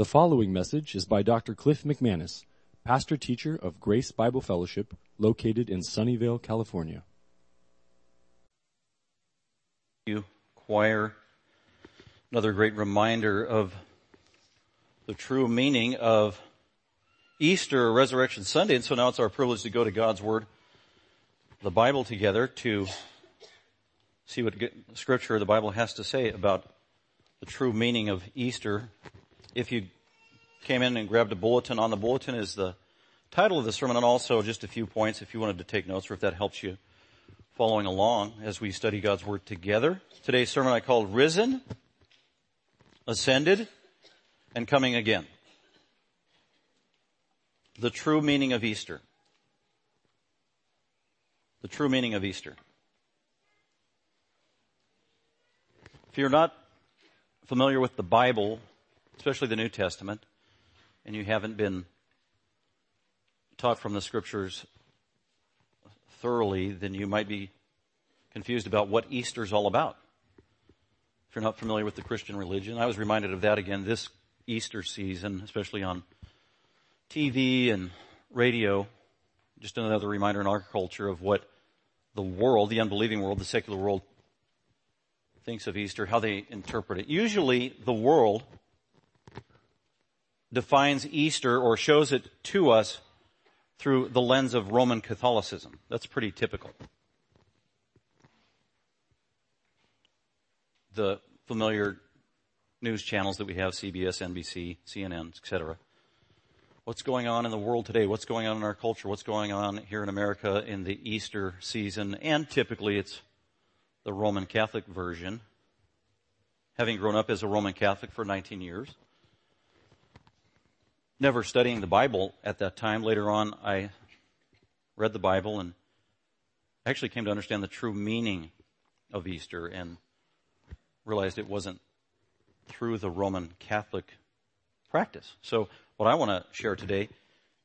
The following message is by Dr. Cliff McManus, pastor-teacher of Grace Bible Fellowship, located in Sunnyvale, California. Thank you, choir. Another great reminder of the true meaning of Easter or Resurrection Sunday. And so now it's our privilege to go to God's Word, the Bible, together to see what Scripture, the Bible, has to say about the true meaning of Easter. If you came in and grabbed a bulletin, on the bulletin is the title of the sermon and also just a few points if you wanted to take notes or if that helps you following along as we study God's Word together. Today's sermon I called Risen, Ascended, and Coming Again. The true meaning of Easter. The true meaning of Easter. If you're not familiar with the Bible, especially the New Testament, and you haven't been taught from the Scriptures thoroughly, then you might be confused about what Easter's all about. If you're not familiar with the Christian religion, I was reminded of that again this Easter season, especially on TV and radio. Just another reminder in our culture of what the world, the unbelieving world, the secular world, thinks of Easter, how they interpret it. Usually the world defines Easter or shows it to us through the lens of Roman Catholicism. That's pretty typical. The familiar news channels that we have, CBS, NBC, CNN, etc. What's going on in the world today? What's going on in our culture? What's going on here in America in the Easter season? And typically it's the Roman Catholic version. Having grown up as a Roman Catholic for 19 years, never studying the Bible at that time. Later on, I read the Bible and actually came to understand the true meaning of Easter and realized it wasn't through the Roman Catholic practice. So what I want to share today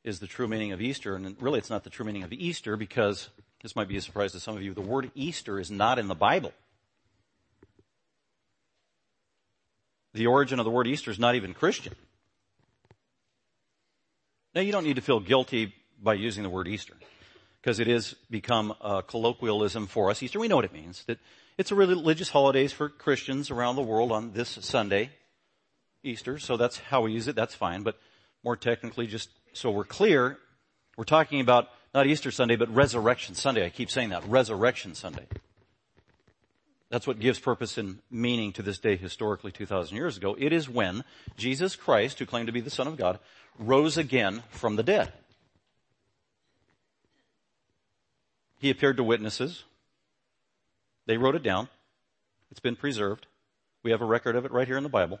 is the true meaning of Easter. And really, it's not the true meaning of Easter because, this might be a surprise to some of you, the word Easter is not in the Bible. The origin of the word Easter is not even Christian. Now, you don't need to feel guilty by using the word Easter, because it has become a colloquialism for us. Easter, we know what it means. That it's a religious holiday for Christians around the world on this Sunday, Easter. So that's how we use it. That's fine. But more technically, just so we're clear, we're talking about not Easter Sunday, but Resurrection Sunday. I keep saying that, Resurrection Sunday. That's what gives purpose and meaning to this day historically 2,000 years ago. It is when Jesus Christ, who claimed to be the Son of God, rose again from the dead. He appeared to witnesses. They wrote it down. It's been preserved. We have a record of it right here in the Bible.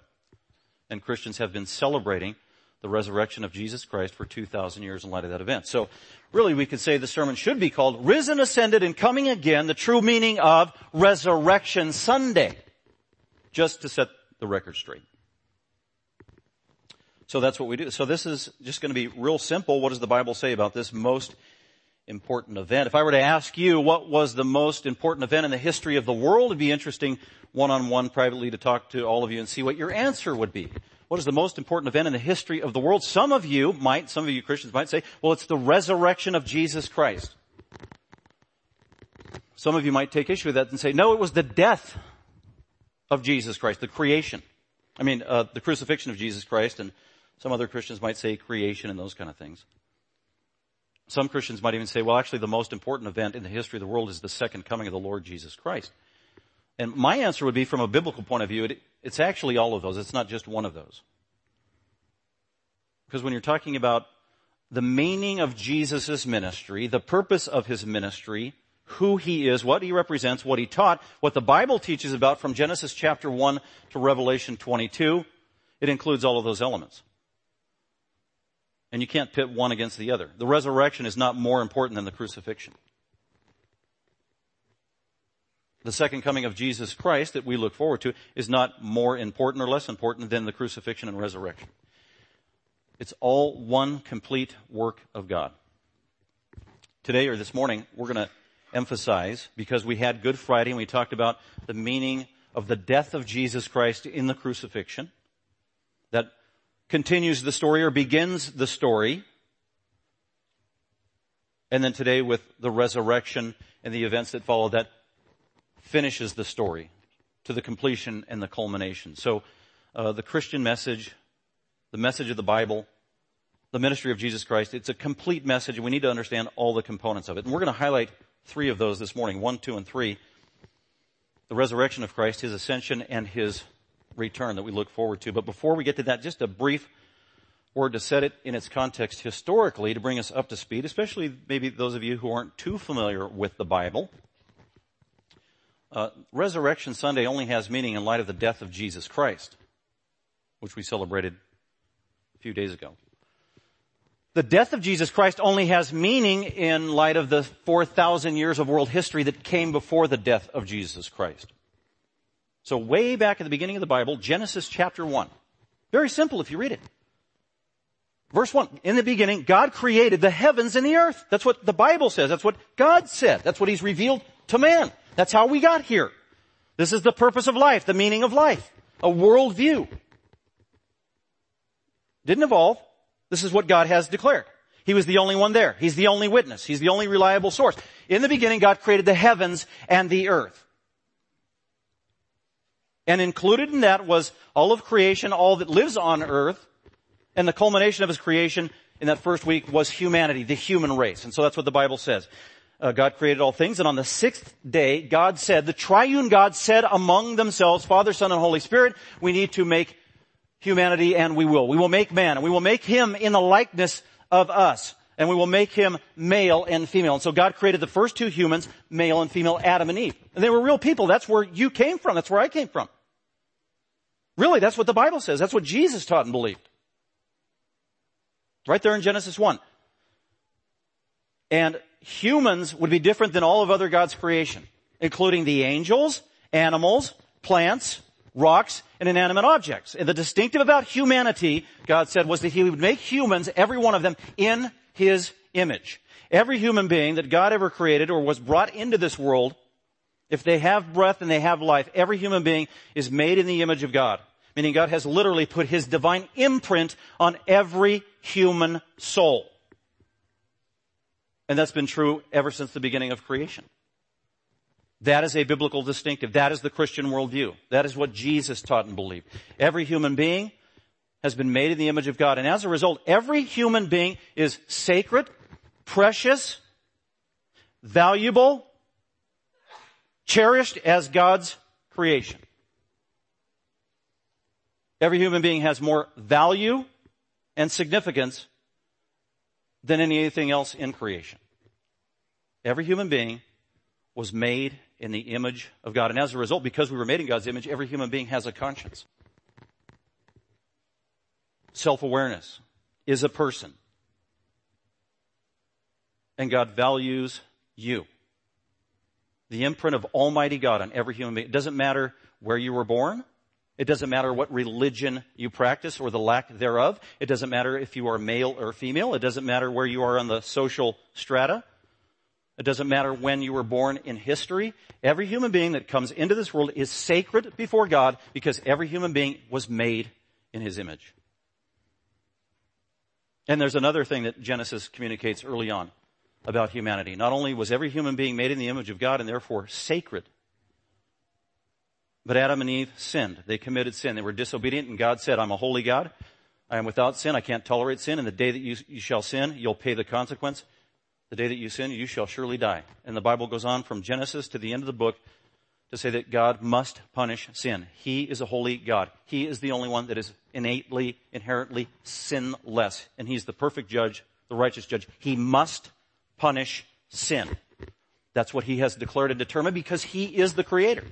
And Christians have been celebrating the resurrection of Jesus Christ for 2,000 years in light of that event. So really we could say the sermon should be called Risen, Ascended, and Coming Again, the True Meaning of Resurrection Sunday, just to set the record straight. So that's what we do. So this is just going to be real simple. What does the Bible say about this most important event? If I were to ask you what was the most important event in the history of the world, it'd be interesting one-on-one privately to talk to all of you and see what your answer would be. What is the most important event in the history of the world? Some of you Christians might say, well, it's the resurrection of Jesus Christ. Some of you might take issue with that and say, no, it was the death of Jesus Christ, the crucifixion of Jesus Christ, and some other Christians might say creation and those kind of things. Some Christians might even say, well, actually the most important event in the history of the world is the second coming of the Lord Jesus Christ. And my answer would be, from a biblical point of view, it's actually all of those. It's not just one of those. Because when you're talking about the meaning of Jesus' ministry, the purpose of his ministry, who he is, what he represents, what he taught, what the Bible teaches about from Genesis chapter 1 to Revelation 22, it includes all of those elements. And you can't pit one against the other. The resurrection is not more important than the crucifixion. The second coming of Jesus Christ that we look forward to is not more important or less important than the crucifixion and resurrection. It's all one complete work of God. Today or this morning, we're going to emphasize, because we had Good Friday and we talked about the meaning of the death of Jesus Christ in the crucifixion, that continues the story or begins the story. And then today with the resurrection and the events that follow, that finishes the story to the completion and the culmination. So the Christian message, the message of the Bible, the ministry of Jesus Christ, it's a complete message, and we need to understand all the components of it. And we're going to highlight three of those this morning, 1, 2, and 3. The resurrection of Christ, his ascension, and his return that we look forward to. But before we get to that, just a brief word to set it in its context historically to bring us up to speed, especially maybe those of you who aren't too familiar with the Bible. Resurrection Sunday only has meaning in light of the death of Jesus Christ, which we celebrated a few days ago. The death of Jesus Christ only has meaning in light of the 4,000 years of world history that came before the death of Jesus Christ. So way back at the beginning of the Bible, Genesis chapter 1. Very simple if you read it. Verse 1, in the beginning, God created the heavens and the earth. That's what the Bible says. That's what God said. That's what he's revealed to man. That's how we got here. This is the purpose of life, the meaning of life, a worldview. Didn't evolve. This is what God has declared. He was the only one there. He's the only witness. He's the only reliable source. In the beginning, God created the heavens and the earth. And included in that was all of creation, all that lives on earth, and the culmination of his creation in that first week was humanity, the human race. And so that's what the Bible says. God created all things, and on the sixth day, God said, the triune God said among themselves, Father, Son, and Holy Spirit, we need to make humanity, and we will. We will make man, and we will make him in the likeness of us, and we will make him male and female. And so God created the first two humans, male and female, Adam and Eve. And they were real people. That's where you came from. That's where I came from. Really, that's what the Bible says. That's what Jesus taught and believed. Right there in Genesis 1. And humans would be different than all of other God's creation, including the angels, animals, plants, rocks, and inanimate objects. And the distinctive about humanity, God said, was that he would make humans, every one of them, in his image. Every human being that God ever created or was brought into this world, if they have breath and they have life, every human being is made in the image of God. Meaning God has literally put his divine imprint on every human soul. And that's been true ever since the beginning of creation. That is a biblical distinctive. That is the Christian worldview. That is what Jesus taught and believed. Every human being has been made in the image of God. And as a result, every human being is sacred, precious, valuable, cherished as God's creation. Every human being has more value and significance than anything else in creation. Every human being was made in the image of God. And as a result, because we were made in God's image, every human being has a conscience. Self-awareness is a person. And God values you. The imprint of Almighty God on every human being. It doesn't matter where you were born. It doesn't matter what religion you practice or the lack thereof. It doesn't matter if you are male or female. It doesn't matter where you are on the social strata. It doesn't matter when you were born in history. Every human being that comes into this world is sacred before God because every human being was made in his image. And there's another thing that Genesis communicates early on about humanity. Not only was every human being made in the image of God and therefore sacred, but Adam and Eve sinned. They committed sin. They were disobedient, and God said, I'm a holy God. I am without sin. I can't tolerate sin. And the day that you shall sin, you'll pay the consequence. The day that you sin, you shall surely die. And the Bible goes on from Genesis to the end of the book to say that God must punish sin. He is a holy God. He is the only one that is innately, inherently sinless. And he's the perfect judge, the righteous judge. He must punish sin. That's what he has declared and determined because he is the creator.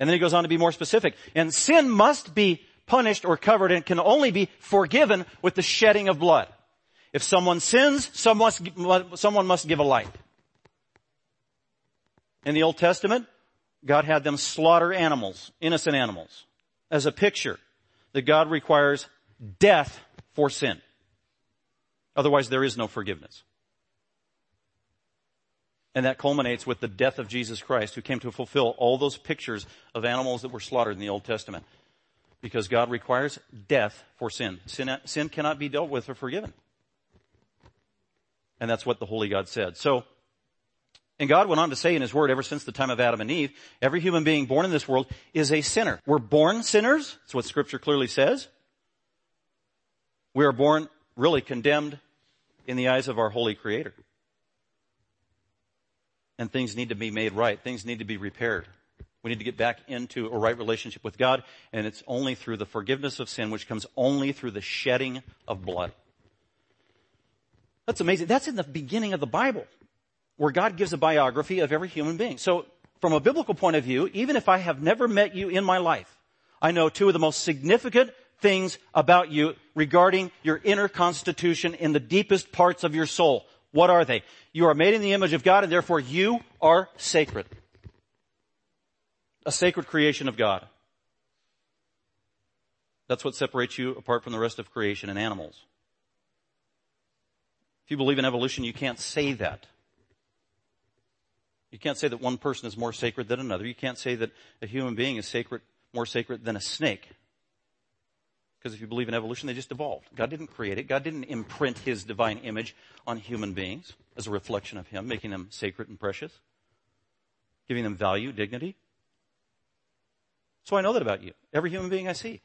And then he goes on to be more specific. And sin must be punished or covered and can only be forgiven with the shedding of blood. If someone sins, someone must give a life. In the Old Testament, God had them slaughter animals, innocent animals, as a picture that God requires death for sin. Otherwise, there is no forgiveness. And that culminates with the death of Jesus Christ, who came to fulfill all those pictures of animals that were slaughtered in the Old Testament. because God requires death for sin. Sin cannot be dealt with or forgiven. And that's what the Holy God said. So, and God went on to say in His Word, ever since the time of Adam and Eve, every human being born in this world is a sinner. We're born sinners. That's what Scripture clearly says. We are born really condemned in the eyes of our Holy Creator. And things need to be made right. Things need to be repaired. We need to get back into a right relationship with God, and it's only through the forgiveness of sin, which comes only through the shedding of blood. That's amazing. That's in the beginning of the Bible, where God gives a biography of every human being. So from a biblical point of view, even if I have never met you in my life, I know two of the most significant things about you regarding your inner constitution in the deepest parts of your soul. What are they? You are made in the image of God, and therefore you are sacred. A sacred creation of God. That's what separates you apart from the rest of creation and animals. If you believe in evolution, you can't say that. You can't say that one person is more sacred than another. You can't say that a human being is sacred, more sacred than a snake. Because if you believe in evolution, they just evolved. God didn't create it. God didn't imprint His divine image on human beings as a reflection of Him, making them sacred and precious, giving them value, dignity. So I know that about you. Every human being I see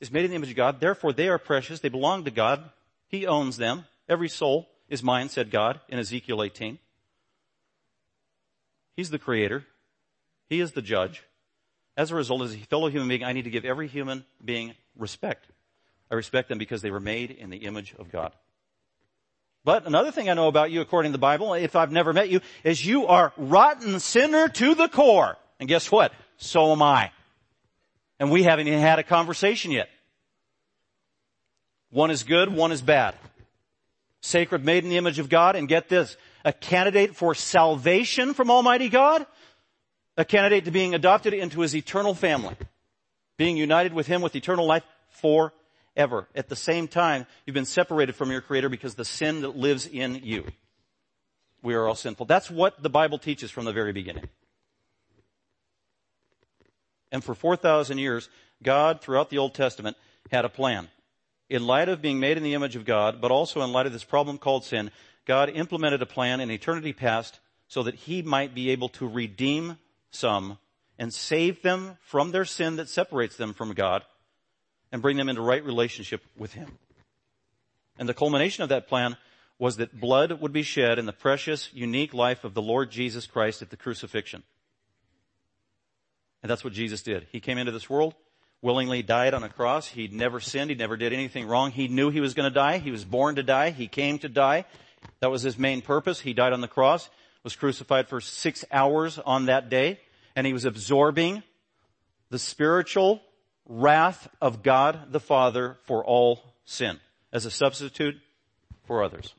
is made in the image of God. Therefore, they are precious. They belong to God. He owns them. Every soul is mine, said God in Ezekiel 18. He's the creator. He is the judge. As a result, as a fellow human being, I need to give every human being respect. I respect them because they were made in the image of God. But another thing I know about you, according to the Bible, if I've never met you, is you are rotten sinner to the core. And guess what? So am I. And we haven't even had a conversation yet. One is good, one is bad. Sacred, made in the image of God, and get this, a candidate for salvation from Almighty God, a candidate to being adopted into His eternal family, being united with Him with eternal life forever. At the same time, you've been separated from your Creator because the sin that lives in you. We are all sinful. That's what the Bible teaches from the very beginning. And for 4,000 years, God, throughout the Old Testament, had a plan. In light of being made in the image of God, but also in light of this problem called sin, God implemented a plan in eternity past so that He might be able to redeem some and save them from their sin that separates them from God and bring them into right relationship with Him. And the culmination of that plan was that blood would be shed in the precious, unique life of the Lord Jesus Christ at the crucifixion. And that's what Jesus did. He came into this world, willingly died on a cross. He'd never sinned. He never did anything wrong. He knew He was going to die. He was born to die. He came to die. That was His main purpose. He died on the cross, was crucified for 6 hours on that day, and He was absorbing the spiritual wrath of God the Father for all sin as a substitute for others.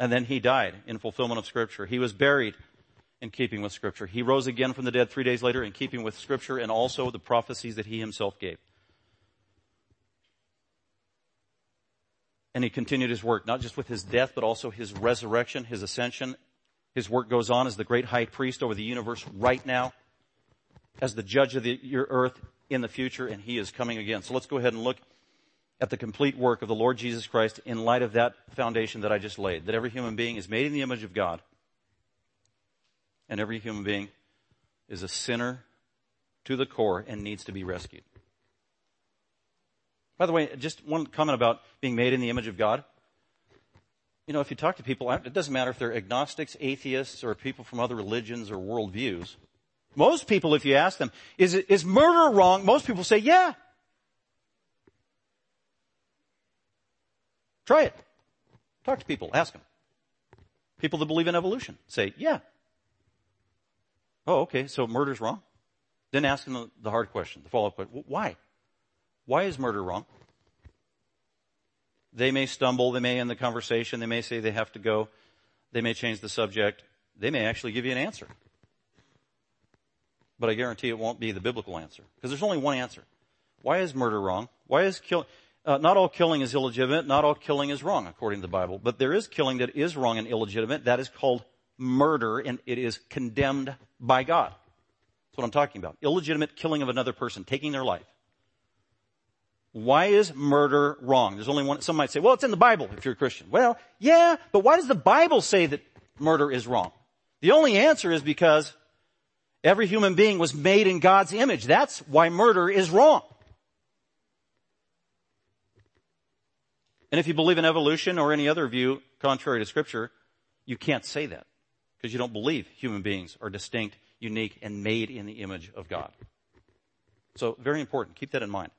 And then He died in fulfillment of Scripture. He was buried in keeping with Scripture. He rose again from the dead 3 days later in keeping with Scripture and also the prophecies that He Himself gave. And He continued His work, not just with His death, but also His resurrection, His ascension. His work goes on as the great high priest over the universe right now, as the judge of your earth in the future, and He is coming again. So let's go ahead and look at the complete work of the Lord Jesus Christ in light of that foundation that I just laid, that every human being is made in the image of God. And every human being is a sinner to the core and needs to be rescued. By the way, just one comment about being made in the image of God. You know, if you talk to people, it doesn't matter if they're agnostics, atheists, or people from other religions or worldviews. Most people, if you ask them, is murder wrong? Most people say, yeah. Try it. Talk to people. Ask them. People that believe in evolution say, yeah. Oh, okay, so murder's wrong? Then ask them the hard question, the follow-up question. Why? Why is murder wrong? They may stumble. They may end the conversation. They may say they have to go. They may change the subject. They may actually give you an answer. But I guarantee it won't be the biblical answer, because there's only one answer. Why is murder wrong? Why is not all killing is illegitimate. Not all killing is wrong, according to the Bible. But there is killing that is wrong and illegitimate. That is called murder, and it is condemned by God. That's what I'm talking about. Illegitimate killing of another person, taking their life. Why is murder wrong? There's only one. Some might say, well, it's in the Bible if you're a Christian. Well, yeah, but why does the Bible say that murder is wrong? The only answer is because every human being was made in God's image. That's why murder is wrong. And if you believe in evolution or any other view contrary to Scripture, you can't say that because you don't believe human beings are distinct, unique, and made in the image of God. So very important. Keep that in mind.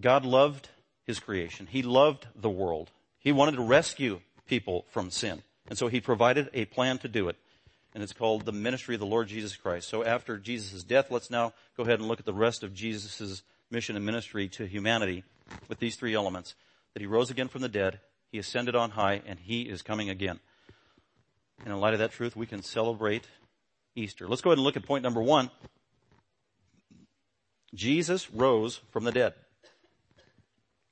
God loved his creation. He loved the world. He wanted to rescue people from sin. And so he provided a plan to do it. And it's called the ministry of the Lord Jesus Christ. So after Jesus' death, let's now go ahead and look at the rest of Jesus' mission and ministry to humanity, with these three elements: that he rose again from the dead, he ascended on high, and he is coming again. And in light of that truth, we can celebrate Easter. Let's go ahead and look at point number one. Jesus rose from the dead.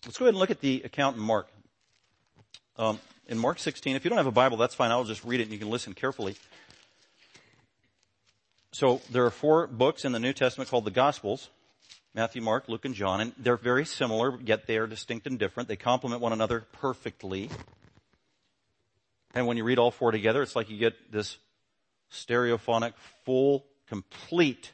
Let's go ahead and look at the account in Mark. In Mark 16, if you don't have a Bible, that's fine. I'll just read it and you can listen carefully. So there are four books in the New Testament called the Gospels: Matthew, Mark, Luke, and John, and they're very similar, yet they are distinct and different. They complement one another perfectly. And when you read all four together, it's like you get this stereophonic, full, complete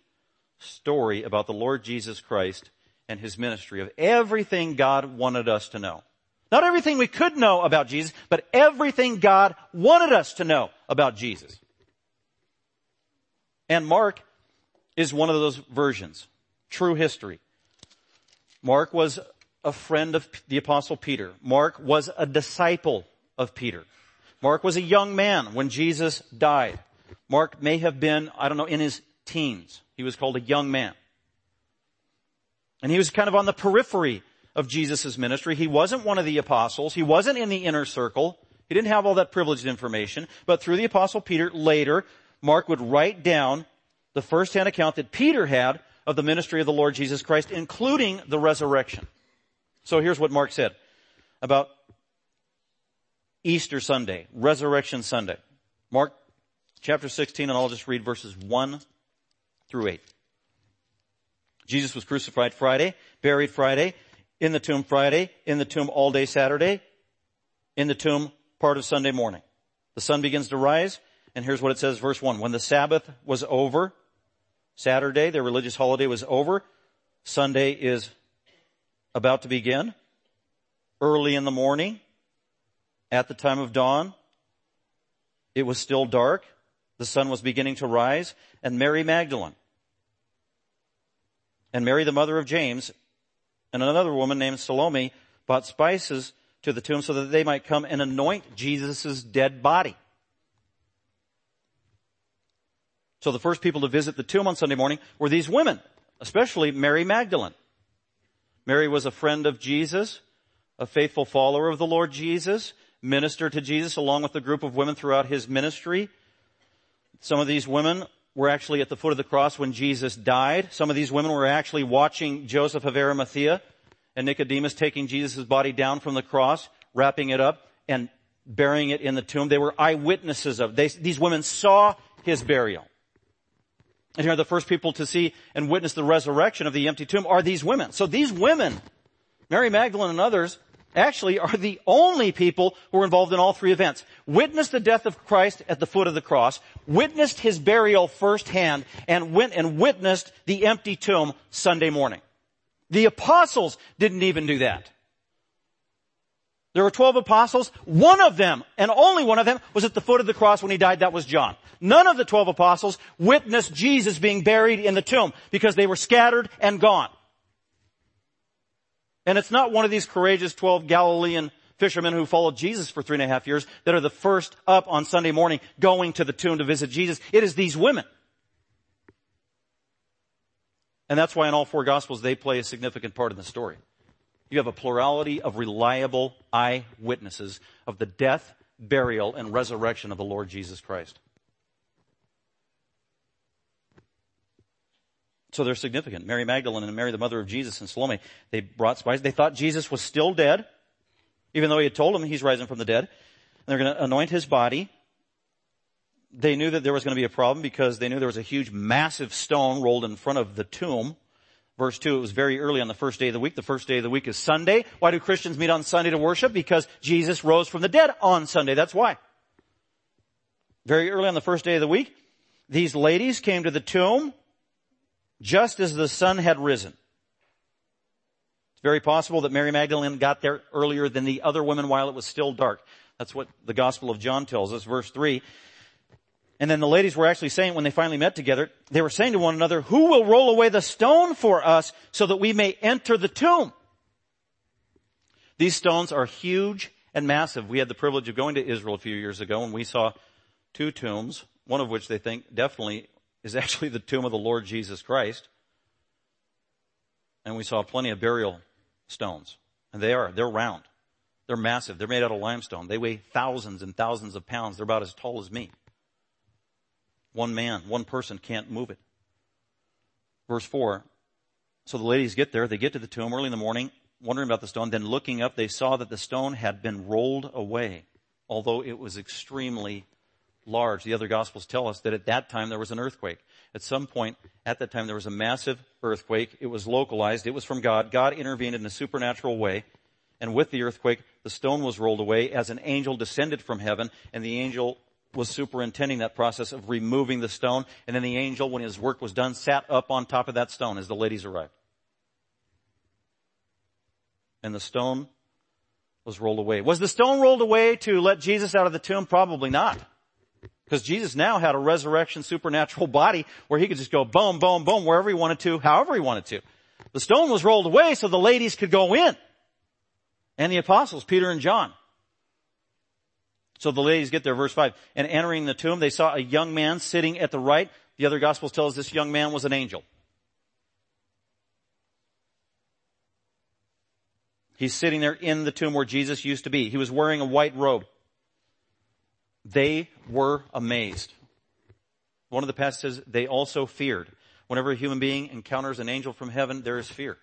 story about the Lord Jesus Christ and his ministry, of everything God wanted us to know. Not everything we could know about Jesus, but everything God wanted us to know about Jesus. And Mark is one of those versions. True history. Mark was a friend of the Apostle Peter. Mark was a disciple of Peter. Mark was a young man when Jesus died. Mark may have been, I don't know, in his teens. He was called a young man. And he was kind of on the periphery of Jesus' ministry. He wasn't one of the apostles. He wasn't in the inner circle. He didn't have all that privileged information. But through the Apostle Peter, later, Mark would write down the first-hand account that Peter had of the ministry of the Lord Jesus Christ, including the resurrection. So here's what Mark said about Easter Sunday, Resurrection Sunday. Mark chapter 16, and I'll just read verses 1 through 8. Jesus was crucified Friday, buried Friday, in the tomb Friday, in the tomb all day Saturday, in the tomb part of Sunday morning. The sun begins to rise, and here's what it says, verse 1. When the Sabbath was over, Saturday, their religious holiday, was over. Sunday is about to begin. Early in the morning, at the time of dawn, it was still dark. The sun was beginning to rise. And Mary Magdalene, and Mary the mother of James, and another woman named Salome, bought spices to the tomb so that they might come and anoint Jesus' dead body. So the first people to visit the tomb on Sunday morning were these women, especially Mary Magdalene. Mary was a friend of Jesus, a faithful follower of the Lord Jesus, ministered to Jesus along with a group of women throughout his ministry. Some of these women were actually at the foot of the cross when Jesus died. Some of these women were actually watching Joseph of Arimathea and Nicodemus taking Jesus' body down from the cross, wrapping it up, and burying it in the tomb. They were eyewitnesses of it. These women saw his burial. And here are the first people to see and witness the resurrection of the empty tomb are these women. So these women, Mary Magdalene and others, actually are the only people who were involved in all three events. Witnessed the death of Christ at the foot of the cross, witnessed his burial firsthand, and went and witnessed the empty tomb Sunday morning. The apostles didn't even do that. There were 12 apostles. One of them, and only one of them, was at the foot of the cross when he died. That was John. None of the 12 apostles witnessed Jesus being buried in the tomb because they were scattered and gone. And it's not one of these courageous 12 Galilean fishermen who followed Jesus for 3.5 years that are the first up on Sunday morning going to the tomb to visit Jesus. It is these women. And that's why in all four Gospels they play a significant part in the story. You have a plurality of reliable eyewitnesses of the death, burial, and resurrection of the Lord Jesus Christ. So they're significant. Mary Magdalene and Mary, the mother of Jesus, and Salome, they brought spices. They thought Jesus was still dead, even though he had told them he's rising from the dead. And they're going to anoint his body. they knew that there was going to be a problem because they knew there was a huge, massive stone rolled in front of the tomb. Verse 2, it was very early on the first day of the week. The first day of the week is Sunday. Why do Christians meet on Sunday to worship? Because Jesus rose from the dead on Sunday. That's why. Very early on the first day of the week, these ladies came to the tomb just as the sun had risen. It's very possible that Mary Magdalene got there earlier than the other women while it was still dark. That's what the Gospel of John tells us, verse 3. And then the ladies were actually saying, when they finally met together, they were saying to one another, "Who will roll away the stone for us so that we may enter the tomb?" These stones are huge and massive. We had the privilege of going to Israel a few years ago, and we saw two tombs, one of which they think definitely is actually the tomb of the Lord Jesus Christ. And we saw plenty of burial stones. And they're round. They're massive. They're made out of limestone. They weigh thousands and thousands of pounds. They're about as tall as me. One man, one person can't move it. Verse 4, so the ladies get there. They get to the tomb early in the morning, wondering about the stone. Then looking up, they saw that the stone had been rolled away, although it was extremely large. The other Gospels tell us that at that time there was an earthquake. At some point at that time there was a massive earthquake. It was localized. It was from God. God intervened in a supernatural way. And with the earthquake, the stone was rolled away as an angel descended from heaven, and the angel was superintending that process of removing the stone. And then the angel, when his work was done, sat up on top of that stone as the ladies arrived. And the stone was rolled away. Was the stone rolled away to let Jesus out of the tomb? Probably not. Because Jesus now had a resurrection supernatural body where he could just go boom, boom, boom, wherever he wanted to, however he wanted to. The stone was rolled away so the ladies could go in. And the apostles, Peter and John. So the ladies get there, verse 5. And entering the tomb, they saw a young man sitting at the right. The other Gospels tell us this young man was an angel. He's sitting there in the tomb where Jesus used to be. He was wearing a white robe. They were amazed. One of the passages says, they also feared. Whenever a human being encounters an angel from heaven, there is fear.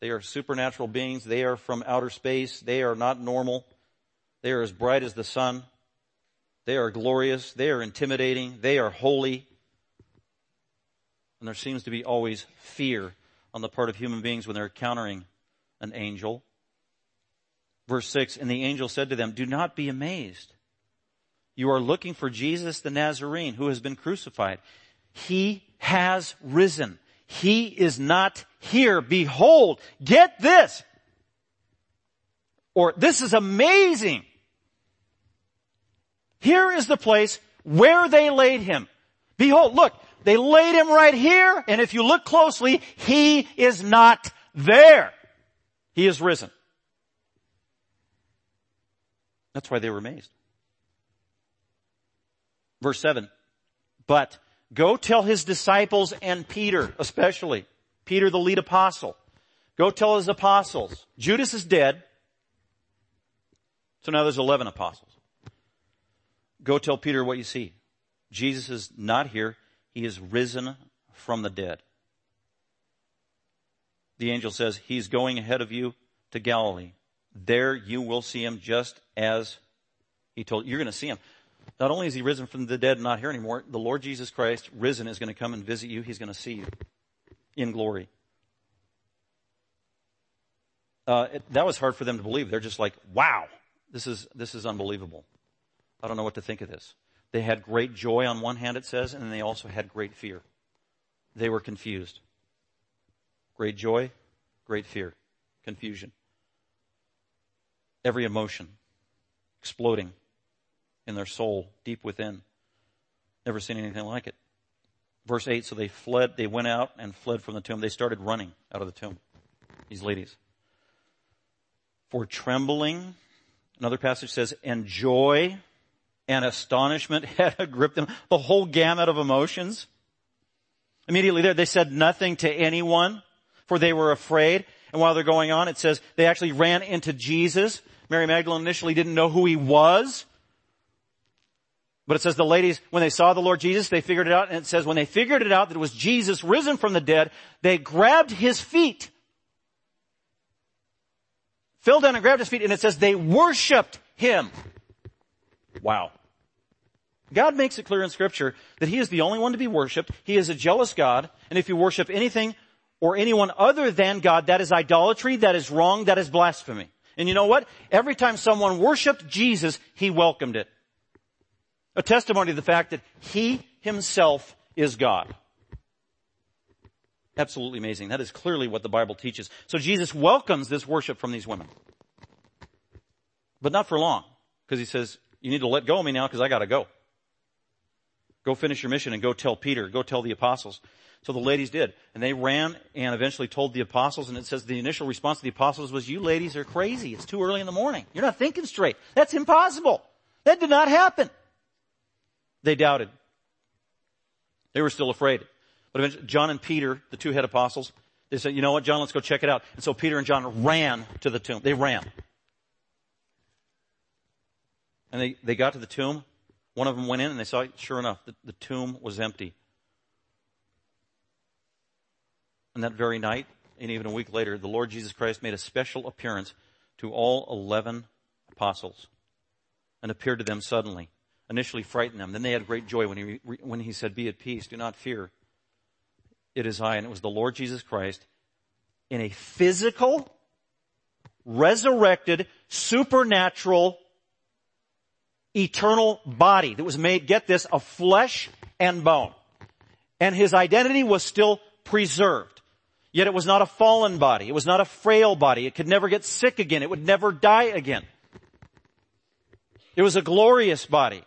They are supernatural beings. They are from outer space. They are not normal. They are as bright as the sun. They are glorious. They are intimidating. They are holy. And there seems to be always fear on the part of human beings when they're encountering an angel. Verse 6, and the angel said to them, "Do not be amazed. You are looking for Jesus the Nazarene who has been crucified. He has risen. He is not here. Behold," get this. Or, this is amazing. "Here is the place where they laid him. Behold," look, they laid him right here, and if you look closely, he is not there. He is risen. That's why they were amazed. Verse 7, "But go tell his disciples and Peter," especially, Peter the lead apostle. Go tell his apostles. Judas is dead. So now there's 11 apostles. "Go tell Peter what you see. Jesus is not here. He is risen from the dead." The angel says, "He's going ahead of you to Galilee. There you will see him just as he told you." You're going to see him. Not only is he risen from the dead and not here anymore, the Lord Jesus Christ risen is going to come and visit you. He's going to see you in glory. That was hard for them to believe. They're just like, wow. This is unbelievable. I don't know what to think of this. They had great joy on one hand, it says, and they also had great fear. They were confused. Great joy, great fear, confusion. Every emotion exploding in their soul, deep within. Never seen anything like it. Verse 8, so they fled, they went out and fled from the tomb. They started running out of the tomb, these ladies. For trembling... Another passage says, and joy and astonishment had gripped them, the whole gamut of emotions. Immediately there, they said nothing to anyone, for they were afraid. And while they're going on, it says they actually ran into Jesus. Mary Magdalene initially didn't know who he was. But it says the ladies, when they saw the Lord Jesus, they figured it out. And it says when they figured it out that it was Jesus risen from the dead, they grabbed his feet. Fell down and grabbed his feet, and it says they worshiped him. Wow. God makes it clear in Scripture that he is the only one to be worshipped. He is a jealous God. And if you worship anything or anyone other than God, that is idolatry, that is wrong, that is blasphemy. And you know what? Every time someone worshiped Jesus, he welcomed it. A testimony to the fact that he himself is God. Absolutely amazing. That is clearly what the Bible teaches. So Jesus welcomes this worship from these women. But not for long, because he says, you need to let go of me now because I got to go. Go finish your mission and go tell Peter, go tell the apostles. So the ladies did. And they ran and eventually told the apostles. And it says the initial response to the apostles was, you ladies are crazy. It's too early in the morning. You're not thinking straight. That's impossible. That did not happen. They doubted. They were still afraid. But eventually John and Peter, the two head apostles, they said, you know what, John, let's go check it out. And so Peter and John ran to the tomb. They ran. And they got to the tomb. One of them went in and they saw, sure enough, the tomb was empty. And that very night, and even a week later, the Lord Jesus Christ made a special appearance to all 11 apostles and appeared to them suddenly, initially frightened them. Then they had great joy when he said, be at peace, do not fear. It is I. And it was the Lord Jesus Christ in a physical, resurrected, supernatural, eternal body that was made, get this, of flesh and bone. And his identity was still preserved. Yet it was not a fallen body. It was not a frail body. It could never get sick again. It would never die again. It was a glorious body.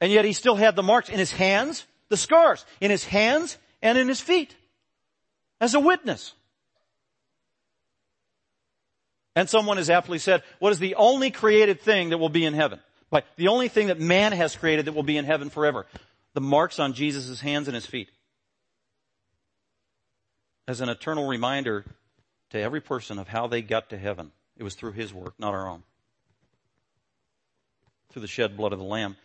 And yet he still had the marks in his hands, the scars, in his hands and in his feet as a witness. And someone has aptly said, what is the only created thing that will be in heaven? Like, the only thing that man has created that will be in heaven forever. The marks on Jesus' hands and his feet. As an eternal reminder to every person of how they got to heaven. It was through his work, not our own. Through the shed blood of the Lamb.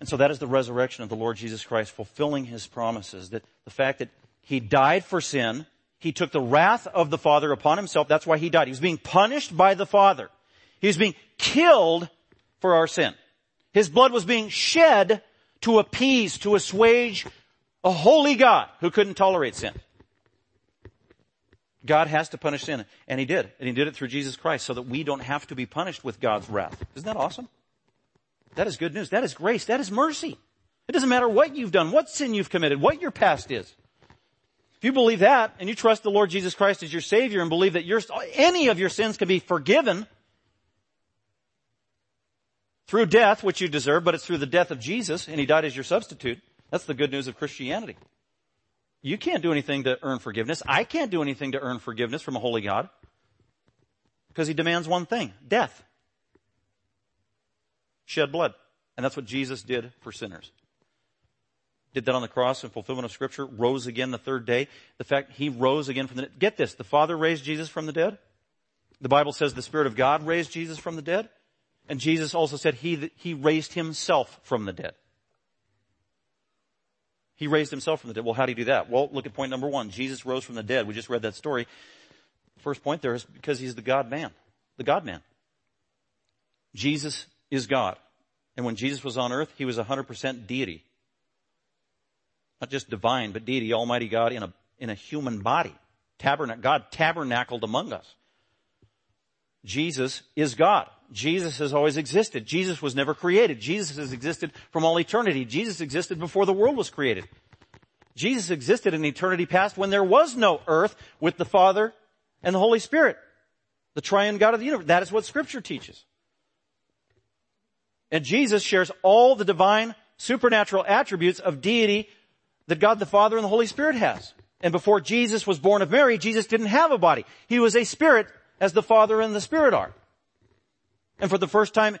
And so that is the resurrection of the Lord Jesus Christ, fulfilling his promises. That the fact that he died for sin. He took the wrath of the Father upon himself. That's why he died. He was being punished by the Father. He was being killed for our sin. His blood was being shed to appease, to assuage a holy God who couldn't tolerate sin. God has to punish sin. And he did. And he did it through Jesus Christ so that we don't have to be punished with God's wrath. Isn't that awesome? That is good news. That is grace. That is mercy. It doesn't matter what you've done, what sin you've committed, what your past is. If you believe that and you trust the Lord Jesus Christ as your Savior and believe that any of your sins can be forgiven through death, which you deserve, but it's through the death of Jesus and he died as your substitute. That's the good news of Christianity. You can't do anything to earn forgiveness. I can't do anything to earn forgiveness from a holy God because he demands one thing, death. Shed blood. And that's what Jesus did for sinners. Did that on the cross in fulfillment of Scripture, rose again the third day. The fact he rose again from the dead. Get this, the Father raised Jesus from the dead. The Bible says the Spirit of God raised Jesus from the dead. And Jesus also said he raised himself from the dead. He raised himself from the dead. Well, how do you do that? Well, look at point number one. Jesus rose from the dead. We just read that story. First point there is because he's the God-man. The God-man. Jesus is God. And when Jesus was on earth, he was 100% deity. Not just divine, but deity, almighty God in a human body. God tabernacled among us. Jesus is God. Jesus has always existed. Jesus was never created. Jesus has existed from all eternity. Jesus existed before the world was created. Jesus existed in eternity past when there was no earth with the Father and the Holy Spirit, the triune God of the universe. That is what Scripture teaches. And Jesus shares all the divine, supernatural attributes of deity that God the Father and the Holy Spirit has. And before Jesus was born of Mary, Jesus didn't have a body. He was a spirit as the Father and the Spirit are. And for the first time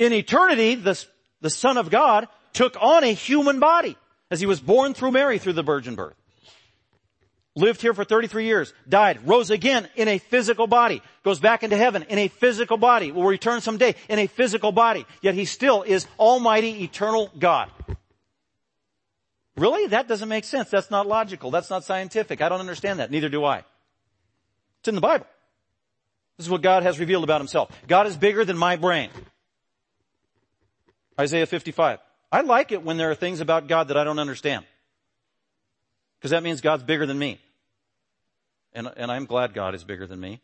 in eternity, the Son of God took on a human body as he was born through Mary through the virgin birth. Lived here for 33 years, died, rose again in a physical body, goes back into heaven in a physical body, will return someday in a physical body, yet he still is almighty, eternal God. Really? That doesn't make sense. That's not logical. That's not scientific. I don't understand that. Neither do I. It's in the Bible. This is what God has revealed about himself. God is bigger than my brain. Isaiah 55. I like it when there are things about God that I don't understand, because that means God's bigger than me. And I'm glad God is bigger than me.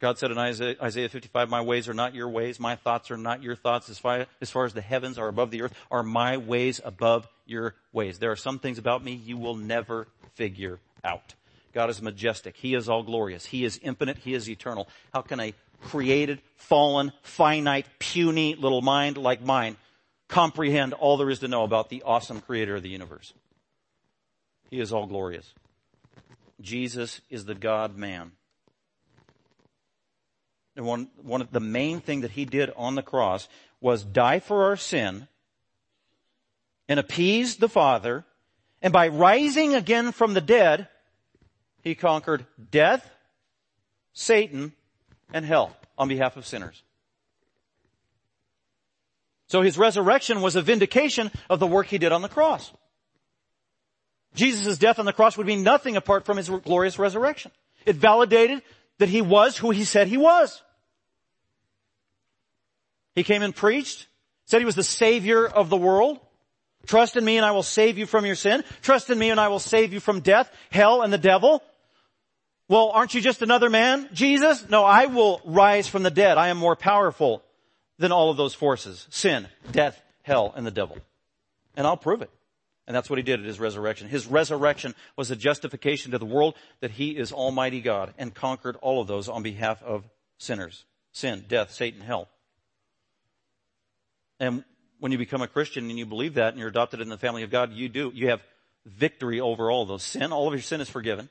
God said in Isaiah 55, my ways are not your ways, my thoughts are not your thoughts. As far as the heavens are above the earth, are my ways above your ways. There are some things about me you will never figure out. God is majestic. He is all glorious. He is infinite. He is eternal. How can a created, fallen, finite, puny little mind like mine comprehend all there is to know about the awesome creator of the universe? He is all glorious. Jesus is the God-man. And one of the main thing that he did on the cross was die for our sin and appease the Father. And by rising again from the dead, he conquered death, Satan, and hell on behalf of sinners. So his resurrection was a vindication of the work he did on the cross. Jesus' death on the cross would mean nothing apart from his glorious resurrection. It validated that he was who he said he was. He came and preached, said he was the Savior of the world. Trust in me and I will save you from your sin. Trust in me and I will save you from death, hell, and the devil. Well, aren't you just another man, Jesus? No, I will rise from the dead. I am more powerful than all of those forces: sin, death, hell, and the devil. And I'll prove it. And that's what he did at his resurrection. His resurrection was a justification to the world that he is Almighty God, and conquered all of those on behalf of sinners: sin, death, Satan, hell. And when you become a Christian and you believe that and you're adopted in the family of God, you have victory over all those. Sin, all of your sin is forgiven.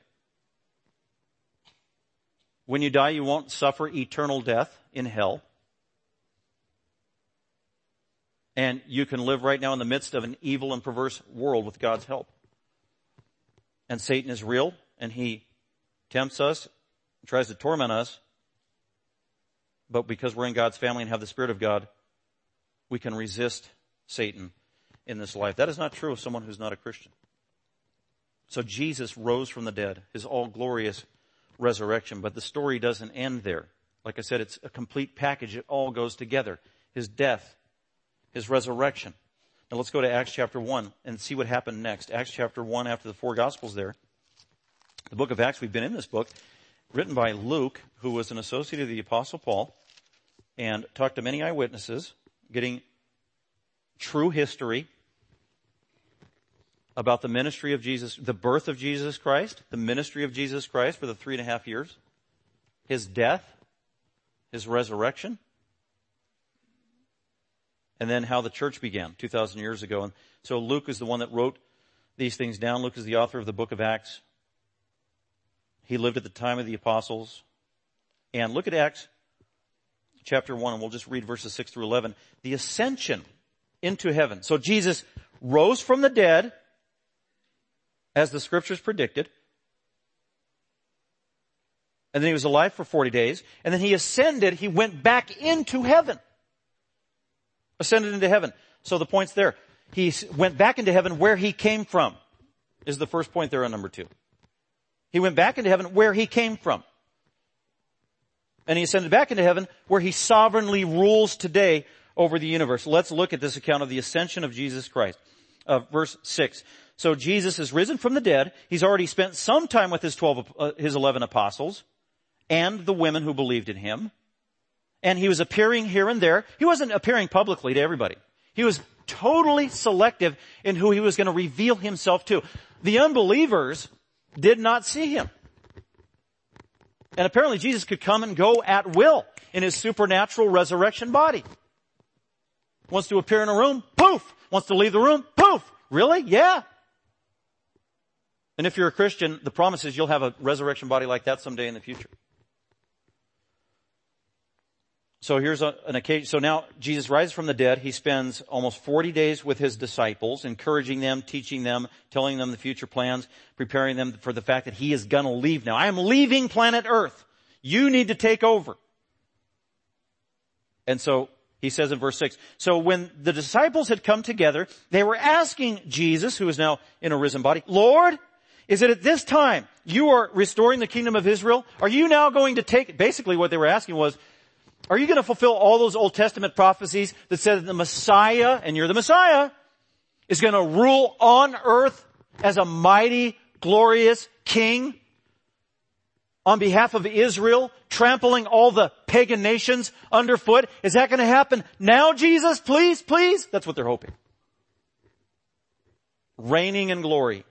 When you die, you won't suffer eternal death in hell. And you can live right now in the midst of an evil and perverse world with God's help. And Satan is real, and he tempts us, tries to torment us. But because we're in God's family and have the Spirit of God, we can resist Satan in this life. That is not true of someone who's not a Christian. So Jesus rose from the dead, his all-glorious resurrection. But the story doesn't end there. Like I said, it's a complete package. It all goes together. His death, his resurrection. Now let's go to Acts chapter 1 and see what happened next. Acts chapter 1, after the four Gospels there. The book of Acts, we've been in this book, written by Luke, who was an associate of the Apostle Paul, and talked to many eyewitnesses, getting true history about the ministry of Jesus, the birth of Jesus Christ, the ministry of Jesus Christ for the 3.5 years, his death, his resurrection, and then how the church began 2,000 years ago. And so Luke is the one that wrote these things down. Luke is the author of the book of Acts. He lived at the time of the apostles. And look at Acts chapter 1, and we'll just read verses 6 through 11. The ascension into heaven. So Jesus rose from the dead, as the scriptures predicted. And then he was alive for 40 days. And then he ascended. He went back into heaven. Ascended into heaven. So the point's there. He went back into heaven where he came from, is the first point there on number 2. He went back into heaven where he came from. And he ascended back into heaven where he sovereignly rules today over the universe. Let's look at this account of the ascension of Jesus Christ. Verse 6. So Jesus is risen from the dead. He's already spent some time with his 11 apostles and the women who believed in him. And he was appearing here and there. He wasn't appearing publicly to everybody. He was totally selective in who he was going to reveal himself to. The unbelievers did not see him. And apparently Jesus could come and go at will in his supernatural resurrection body. Wants to appear in a room, poof. Wants to leave the room, poof. Really? Yeah. And if you're a Christian, the promise is you'll have a resurrection body like that someday in the future. So here's an occasion. So now Jesus rises from the dead. He spends almost 40 days with his disciples, encouraging them, teaching them, telling them the future plans, preparing them for the fact that he is going to leave now. I am leaving planet Earth. You need to take over. And so he says in verse 6, so when the disciples had come together, they were asking Jesus, who is now in a risen body, Lord, is it at this time you are restoring the kingdom of Israel? Are you now going to take it? Basically what they were asking was, Are you going to fulfill all those Old Testament prophecies that said that the Messiah, and you're the Messiah, is going to rule on earth as a mighty, glorious king on behalf of Israel, trampling all the pagan nations underfoot? Is that going to happen now, Jesus? Please, please? That's what they're hoping. Reigning in glory.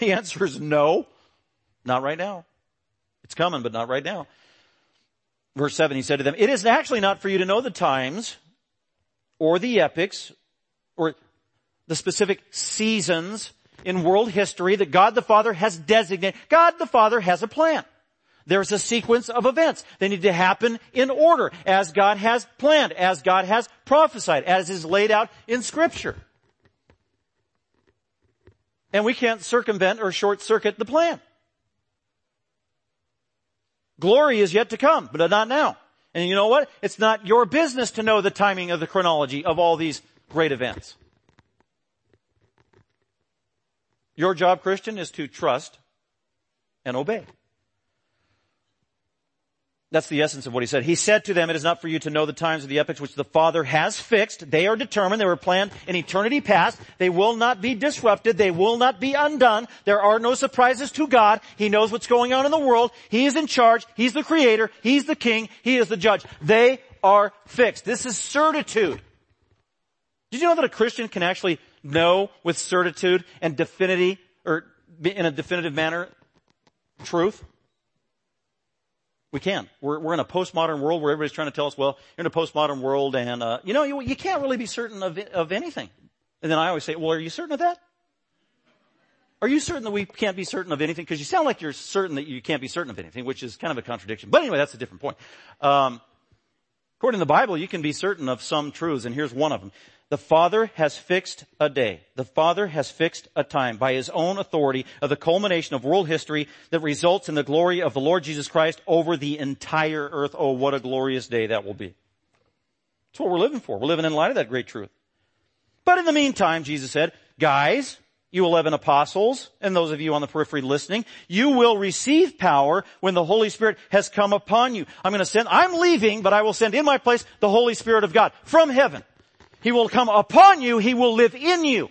The answer is no. Not right now. It's coming, but not right now. Verse 7, he said to them, it is actually not for you to know the times or the epochs or the specific seasons in world history that God the Father has designated. God the Father has a plan. There's a sequence of events. They need to happen in order, as God has planned, as God has prophesied, as is laid out in Scripture. And we can't circumvent or short-circuit the plan. Glory is yet to come, but not now. And you know what? It's not your business to know the timing of the chronology of all these great events. Your job, Christian, is to trust and obey. That's the essence of what he said. He said to them, it is not for you to know the times of the epochs which the Father has fixed. They are determined. They were planned in eternity past. They will not be disrupted. They will not be undone. There are no surprises to God. He knows what's going on in the world. He is in charge. He's the creator. He's the king. He is the judge. They are fixed. This is certitude. Did you know that a Christian can actually know with certitude and definity, or in a definitive manner, truth? We can. We're in a postmodern world where everybody's trying to tell us, well, you're in a postmodern world and, you can't really be certain of anything. And then I always say, well, are you certain of that? Are you certain that we can't be certain of anything? Because you sound like you're certain that you can't be certain of anything, which is kind of a contradiction. But anyway, that's a different point. According to the Bible, you can be certain of some truths, and here's one of them. The Father has fixed a day. The Father has fixed a time by His own authority of the culmination of world history that results in the glory of the Lord Jesus Christ over the entire earth. Oh, what a glorious day that will be. That's what we're living for. We're living in light of that great truth. But in the meantime, Jesus said, guys, you 11 apostles, and those of you on the periphery listening, you will receive power when the Holy Spirit has come upon you. I'm leaving, but I will send in my place the Holy Spirit of God from heaven. He will come upon you. He will live in you.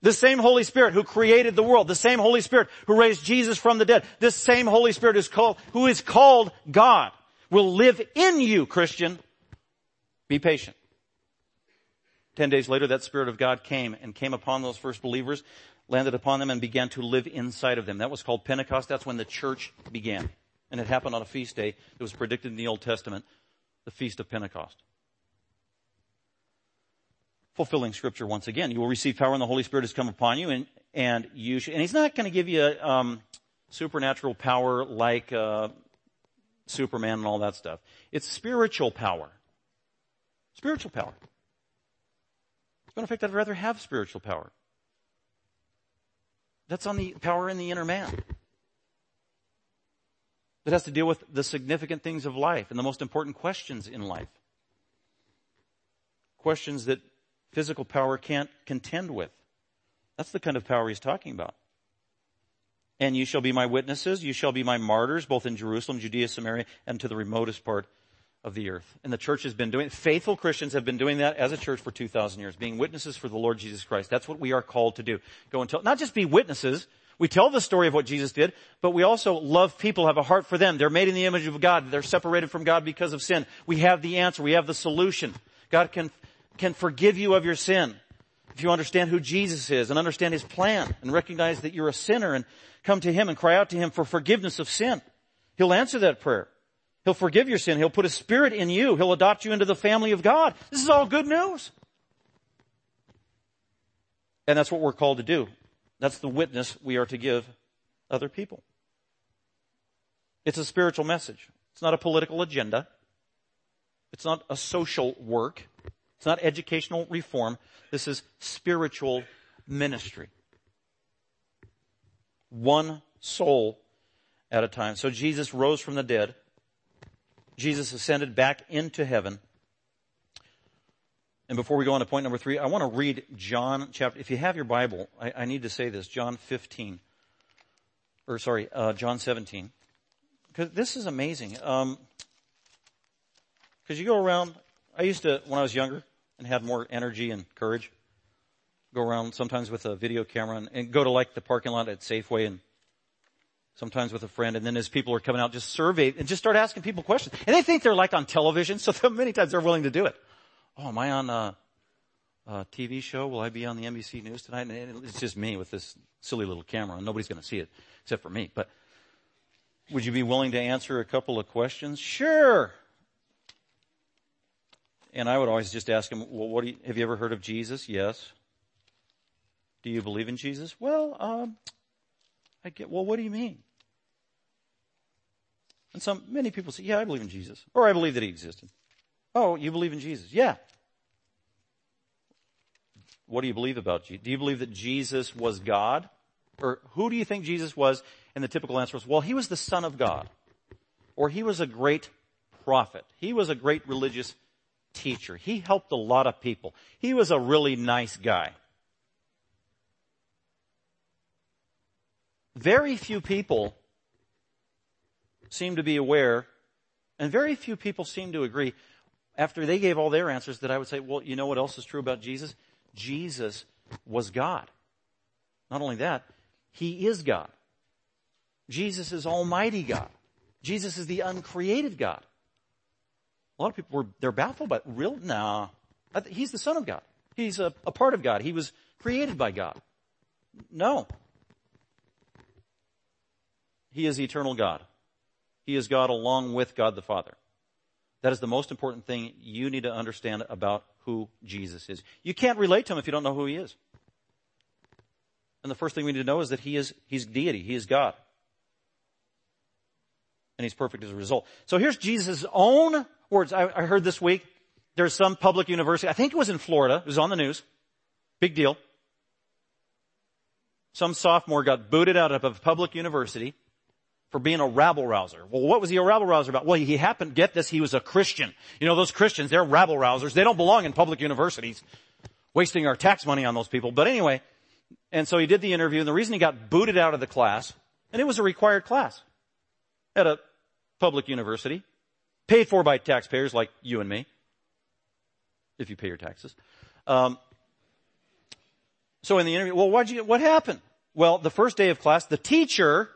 The same Holy Spirit who created the world, the same Holy Spirit who raised Jesus from the dead, this same Holy Spirit who is called God, will live in you, Christian. Be patient. 10 days later, that Spirit of God came upon those first believers, landed upon them, and began to live inside of them. That was called Pentecost. That's when the church began. And it happened on a feast day that was predicted in the Old Testament, the Feast of Pentecost. Fulfilling Scripture once again. You will receive power when the Holy Spirit has come upon you, and you should. And He's not going to give you supernatural power like Superman and all that stuff. It's spiritual power. Spiritual power. As a matter of fact, I'd rather have spiritual power. That's on the power in the inner man. That has to deal with the significant things of life and the most important questions in life. Questions that physical power can't contend with. That's the kind of power He's talking about. And you shall be my witnesses, you shall be my martyrs, both in Jerusalem, Judea, Samaria, and to the remotest part of the earth. And the church has been doing it. Faithful Christians have been doing that as a church for 2,000 years, being witnesses for the Lord Jesus Christ. That's what we are called to do. Go and tell, not just be witnesses. We tell the story of what Jesus did, but we also love people, have a heart for them. They're made in the image of God. They're separated from God because of sin. We have the answer. We have the solution. God can forgive you of your sin if you understand who Jesus is and understand His plan and recognize that you're a sinner and come to Him and cry out to Him for forgiveness of sin. He'll answer that prayer. He'll forgive your sin. He'll put His Spirit in you. He'll adopt you into the family of God. This is all good news. And that's what we're called to do. That's the witness we are to give other people. It's a spiritual message. It's not a political agenda. It's not a social work. It's not educational reform. This is spiritual ministry. One soul at a time. So Jesus rose from the dead. Jesus ascended back into heaven. And before we go on to point number 3, I want to read John chapter, if you have your Bible, I need to say this, John 17. Because this is amazing. Because you go around, I used to, when I was younger and had more energy and courage, go around sometimes with a video camera and go to like the parking lot at Safeway and sometimes with a friend. And then as people are coming out, just survey and just start asking people questions. And they think they're like on television, so many times they're willing to do it. Oh, am I on a TV show? Will I be on the NBC News tonight? And it's just me with this silly little camera, and nobody's going to see it except for me. But would you be willing to answer a couple of questions? Sure. And I would always just ask them, well, have you ever heard of Jesus? Yes. Do you believe in Jesus? Well, what do you mean? And many people say, yeah, I believe in Jesus. Or I believe that he existed. Oh, you believe in Jesus? Yeah. What do you believe about Jesus? Do you believe that Jesus was God? Or who do you think Jesus was? And the typical answer was, well, he was the Son of God. Or he was a great prophet. He was a great religious teacher. He helped a lot of people. He was a really nice guy. Very few people seem to be aware, and very few people seem to agree, after they gave all their answers, that I would say, well, you know what else is true about Jesus? Jesus was God. Not only that, he is God. Jesus is Almighty God. Jesus is the uncreated God. A lot of people they're baffled by it. He's the Son of God. He's a part of God. He was created by God. No. He is eternal God. He is God along with God the Father. That is the most important thing you need to understand about who Jesus is. You can't relate to him if you don't know who he is. And the first thing we need to know is that he's deity. He is God. And he's perfect as a result. So here's Jesus' own words. I heard this week, there's some public university, I think it was in Florida, it was on the news, big deal. Some sophomore got booted out of a public university for being a rabble-rouser. Well, what was he a rabble-rouser about? Well, he happened, get this, he was a Christian. You know, those Christians, they're rabble-rousers. They don't belong in public universities, wasting our tax money on those people. But anyway, and so he did the interview, and the reason he got booted out of the class, and it was a required class at a public university, paid for by taxpayers like you and me, if you pay your taxes. So in the interview, well, what happened? Well, the first day of class, the teacher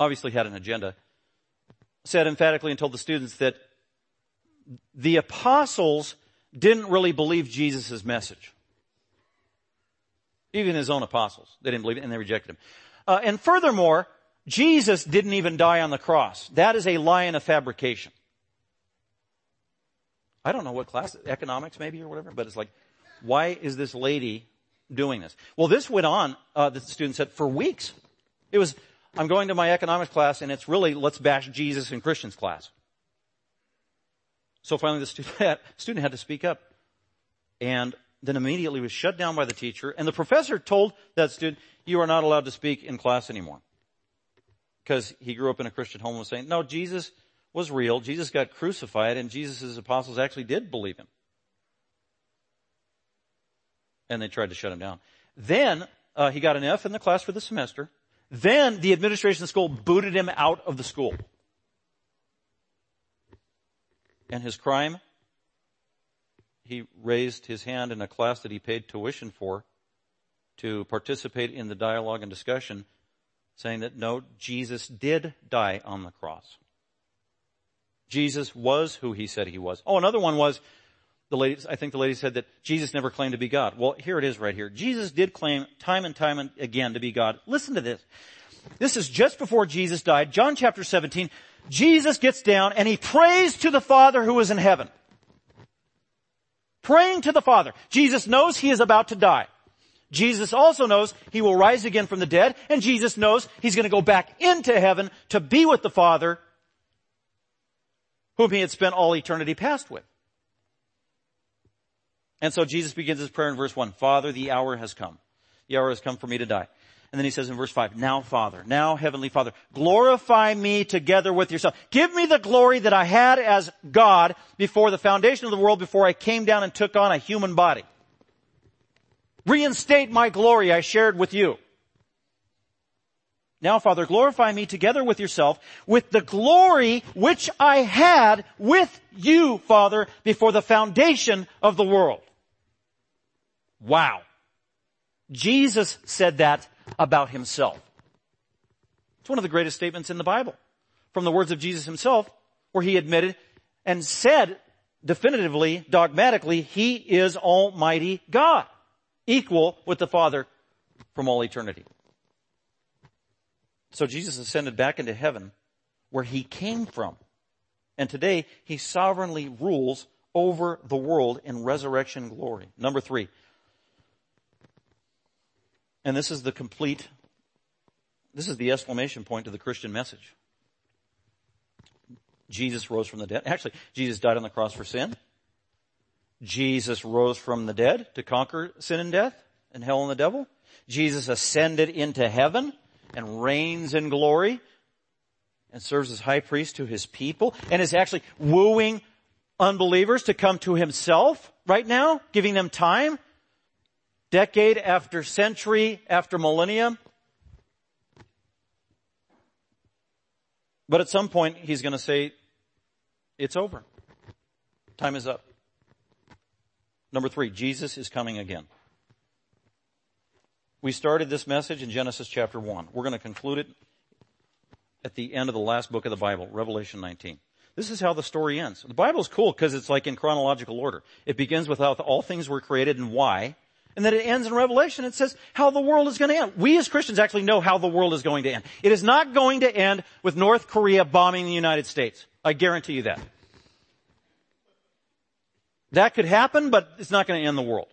obviously had an agenda, said emphatically and told the students that the apostles didn't really believe Jesus' message. Even his own apostles, they didn't believe it and they rejected him. And furthermore, Jesus didn't even die on the cross. That is a lie and a fabrication. I don't know what class, economics maybe or whatever, but it's like, why is this lady doing this? Well, this went on, the student said, for weeks. It was, I'm going to my economics class, and it's really, let's bash Jesus and Christians class. So finally, the student had to speak up, and then immediately was shut down by the teacher, and the professor told that student, you are not allowed to speak in class anymore. Because he grew up in a Christian home and was saying, no, Jesus was real, Jesus got crucified, and Jesus' apostles actually did believe him. And they tried to shut him down. Then he got an F in the class for the semester. Then the administration of the school booted him out of the school. And his crime, he raised his hand in a class that he paid tuition for to participate in the dialogue and discussion, saying that, no, Jesus did die on the cross. Jesus was who he said he was. Oh, another one was, I think the lady said that Jesus never claimed to be God. Well, here it is right here. Jesus did claim time and time again to be God. Listen to this. This is just before Jesus died. John chapter 17. Jesus gets down and he prays to the Father who is in heaven. Praying to the Father. Jesus knows he is about to die. Jesus also knows he will rise again from the dead. And Jesus knows he's going to go back into heaven to be with the Father whom he had spent all eternity past with. And so Jesus begins his prayer in verse 1. Father, the hour has come. The hour has come for me to die. And then he says in verse 5, now, Father, now, Heavenly Father, glorify me together with yourself. Give me the glory that I had as God before the foundation of the world, before I came down and took on a human body. Reinstate my glory I shared with you. Now, Father, glorify me together with yourself with the glory which I had with you, Father, before the foundation of the world. Wow. Jesus said that about himself. It's one of the greatest statements in the Bible, from the words of Jesus himself, where he admitted and said definitively, dogmatically, he is Almighty God, equal with the Father from all eternity. So Jesus ascended back into heaven where he came from. And today he sovereignly rules over the world in resurrection glory. Number three. And this is the complete, this is the exclamation point to the Christian message. Jesus rose from the dead. Actually, Jesus died on the cross for sin. Jesus rose from the dead to conquer sin and death and hell and the devil. Jesus ascended into heaven and reigns in glory and serves as high priest to his people and is actually wooing unbelievers to come to himself right now, giving them time, decade after century after millennium. But at some point, he's going to say, it's over. Time is up. Number three, Jesus is coming again. We started this message in Genesis chapter 1. We're going to conclude it at the end of the last book of the Bible, Revelation 19. This is how the story ends. The Bible's cool because it's like in chronological order. It begins with how all things were created and why. And then it ends in Revelation. It says how the world is going to end. We as Christians actually know how the world is going to end. It is not going to end with North Korea bombing the United States. I guarantee you that. That could happen, but it's not going to end the world.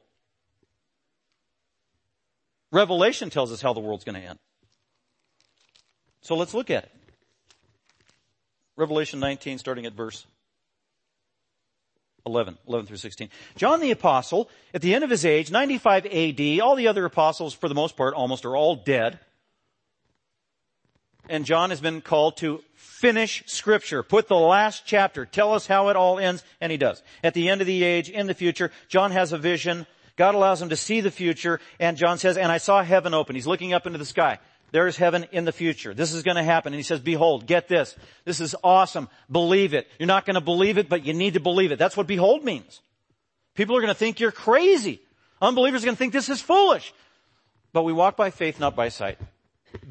Revelation tells us how the world's going to end. So let's look at it. Revelation 19, starting at verse 11 through 16. John the Apostle, at the end of his age, 95 AD, all the other apostles, for the most part, almost are all dead. And John has been called to finish Scripture, put the last chapter, tell us how it all ends, and he does. At the end of the age, in the future, John has a vision. God allows him to see the future, and John says, and I saw heaven open. He's looking up into the sky. There is heaven in the future. This is going to happen. And he says, behold, get this. This is awesome. Believe it. You're not going to believe it, but you need to believe it. That's what behold means. People are going to think you're crazy. Unbelievers are going to think this is foolish. But we walk by faith, not by sight.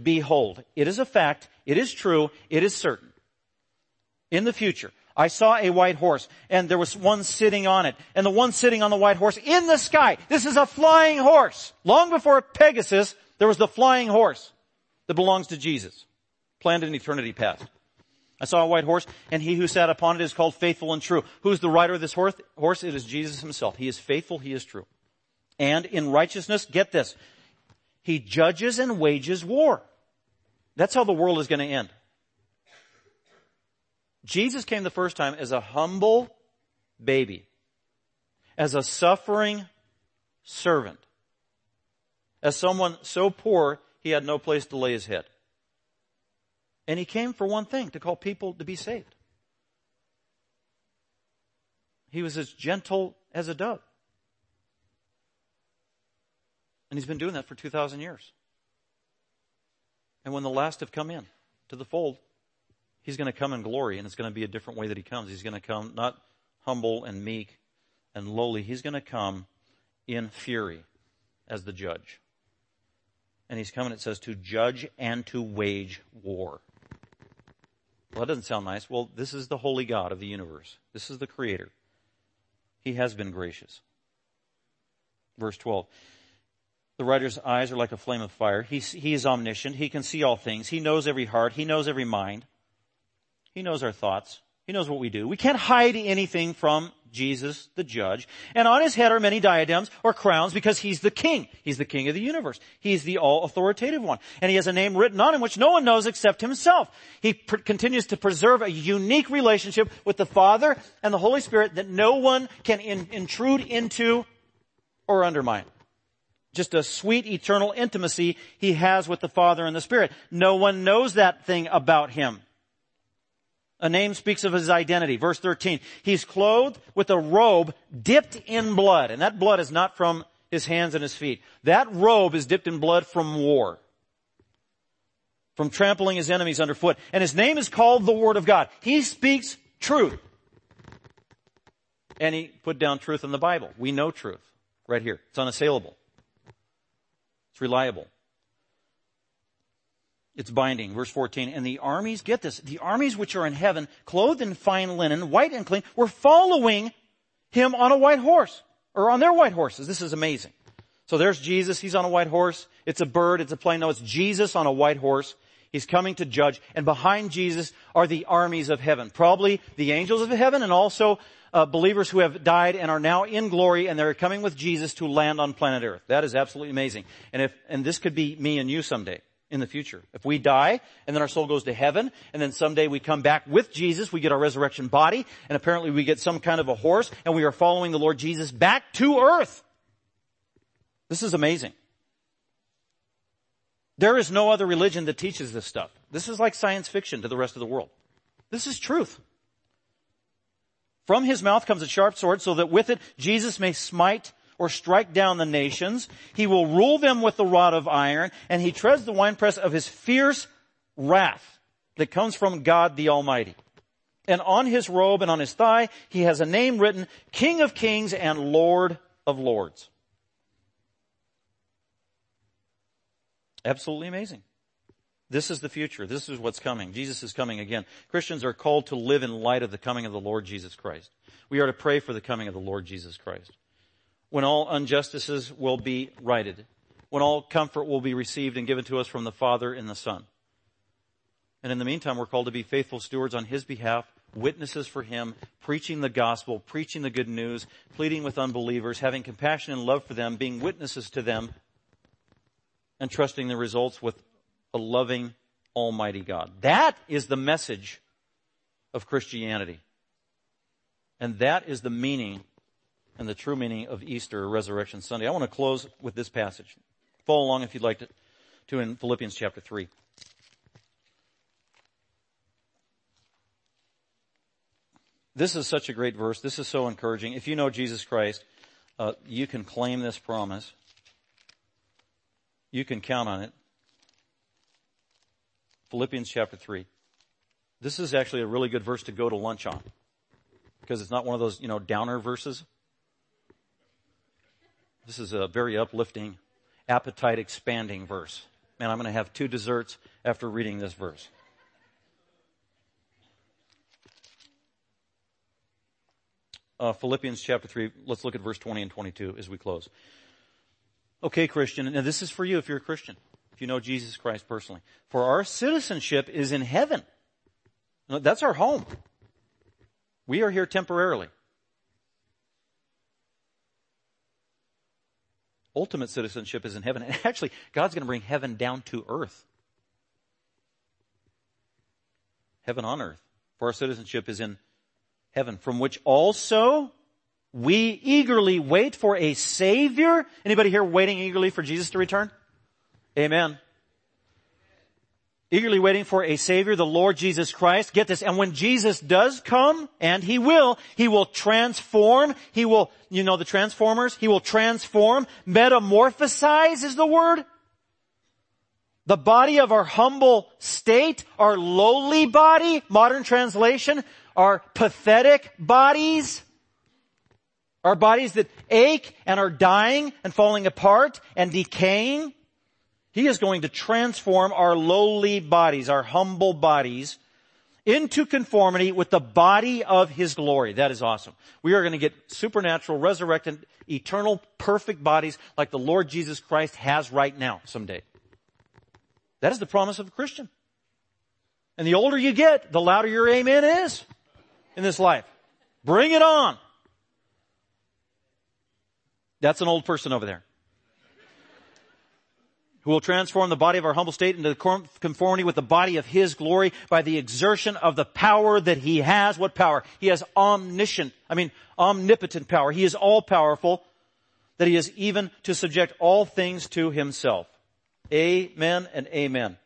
Behold, it is a fact. It is true. It is certain. In the future. I saw a white horse, and there was one sitting on it, and the one sitting on the white horse in the sky. This is a flying horse. Long before Pegasus, there was the flying horse that belongs to Jesus, planned in eternity past. I saw a white horse, and he who sat upon it is called Faithful and True. Who is the rider of this horse? It is Jesus himself. He is faithful. He is true. And in righteousness, get this, he judges and wages war. That's how the world is going to end. Jesus came the first time as a humble baby, as a suffering servant, as someone so poor he had no place to lay his head. And he came for one thing, to call people to be saved. He was as gentle as a dove. And he's been doing that for 2,000 years. And when the last have come in to the fold, he's going to come in glory, and it's going to be a different way that he comes. He's going to come not humble and meek and lowly. He's going to come in fury as the judge. And he's coming, it says, to judge and to wage war. Well, that doesn't sound nice. Well, this is the holy God of the universe. This is the Creator. He has been gracious. Verse 12. The writer's eyes are like a flame of fire. He is omniscient. He can see all things. He knows every heart. He knows every mind. He knows our thoughts. He knows what we do. We can't hide anything from Jesus, the judge. And on his head are many diadems or crowns because he's the king. He's the king of the universe. He's the all-authoritative one. And he has a name written on him which no one knows except himself. He continues to preserve a unique relationship with the Father and the Holy Spirit that no one can intrude into or undermine. Just a sweet, eternal intimacy he has with the Father and the Spirit. No one knows that thing about him. A name speaks of his identity. Verse 13, he's clothed with a robe dipped in blood. And that blood is not from his hands and his feet. That robe is dipped in blood from war. from trampling his enemies underfoot. And his name is called the Word of God. He speaks truth. And he put down truth in the Bible. We know truth right here. It's unassailable. It's reliable. It's binding. Verse 14, and the armies, get this, the armies which are in heaven, clothed in fine linen, white and clean, were following him on a white horse, or on their white horses. This is amazing. So there's Jesus. He's on a white horse. It's a bird. It's a plane. No, it's Jesus on a white horse. He's coming to judge. And behind Jesus are the armies of heaven, probably the angels of heaven and also believers who have died and are now in glory, and they're coming with Jesus to land on planet Earth. That is absolutely amazing. And this could be me and you someday. In the future. If we die, and then our soul goes to heaven, and then someday we come back with Jesus, we get our resurrection body, and apparently we get some kind of a horse, and we are following the Lord Jesus back to earth. This is amazing. There is no other religion that teaches this stuff. This is like science fiction to the rest of the world. This is truth. From his mouth comes a sharp sword, so that with it Jesus may smite or strike down the nations. He will rule them with the rod of iron, and he treads the winepress of his fierce wrath that comes from God the Almighty. And on his robe and on his thigh, he has a name written, King of Kings and Lord of Lords. Absolutely amazing. This is the future. This is what's coming. Jesus is coming again. Christians are called to live in light of the coming of the Lord Jesus Christ. We are to pray for the coming of the Lord Jesus Christ, when all injustices will be righted, when all comfort will be received and given to us from the Father and the Son. And in the meantime, we're called to be faithful stewards on his behalf, witnesses for him, preaching the gospel, preaching the good news, pleading with unbelievers, having compassion and love for them, being witnesses to them, and trusting the results with a loving, almighty God. That is the message of Christianity. And that is the meaning and the true meaning of Easter, Resurrection Sunday. I want to close with this passage. Follow along if you'd like to in Philippians chapter 3. This is such a great verse. This is so encouraging. If you know Jesus Christ, you can claim this promise. You can count on it. Philippians chapter 3. This is actually a really good verse to go to lunch on, because it's not one of those, downer verses. This is a very uplifting, appetite-expanding verse. Man, I'm going to have 2 desserts after reading this verse. Philippians chapter 3, let's look at verse 20 and 22 as we close. Okay, Christian, and this is for you if you're a Christian, if you know Jesus Christ personally. For our citizenship is in heaven. That's our home. We are here temporarily. Ultimate citizenship is in heaven. And actually, God's going to bring heaven down to earth. Heaven on earth. For our citizenship is in heaven, from which also we eagerly wait for a Savior. Anybody here waiting eagerly for Jesus to return? Amen. Eagerly waiting for a Savior, the Lord Jesus Christ. Get this. And when Jesus does come, and He will transform. He will, the transformers. He will transform. Metamorphosize is the word. The body of our humble state, our lowly body, modern translation, our pathetic bodies, our bodies that ache and are dying and falling apart and decaying. He is going to transform our lowly bodies, our humble bodies, into conformity with the body of His glory. That is awesome. We are going to get supernatural, resurrected, eternal, perfect bodies like the Lord Jesus Christ has right now someday. That is the promise of a Christian. And the older you get, the louder your amen is in this life. Bring it on. That's an old person over there, who will transform the body of our humble state into conformity with the body of His glory by the exertion of the power that He has. What power? He has omnipotent power. He is all-powerful, that He is even to subject all things to Himself. Amen and amen.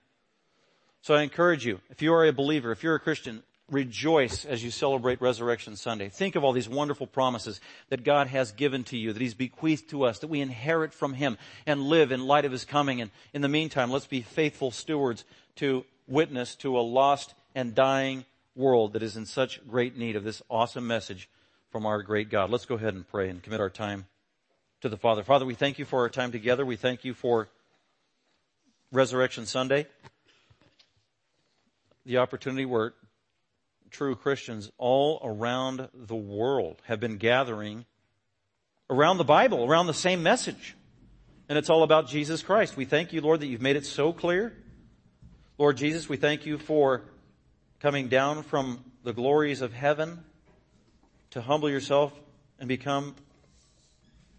So I encourage you, if you are a believer, if you're a Christian, Rejoice as you celebrate Resurrection Sunday. Think of all these wonderful promises that God has given to you, that He's bequeathed to us, that we inherit from Him and live in light of His coming. And in the meantime, let's be faithful stewards to witness to a lost and dying world that is in such great need of this awesome message from our great God. Let's go ahead and pray and commit our time to the Father. Father, we thank You for our time together. We thank You for Resurrection Sunday, the opportunity where true Christians all around the world have been gathering around the Bible, around the same message. And it's all about Jesus Christ. We thank You, Lord, that You've made it so clear. Lord Jesus, we thank You for coming down from the glories of heaven to humble Yourself and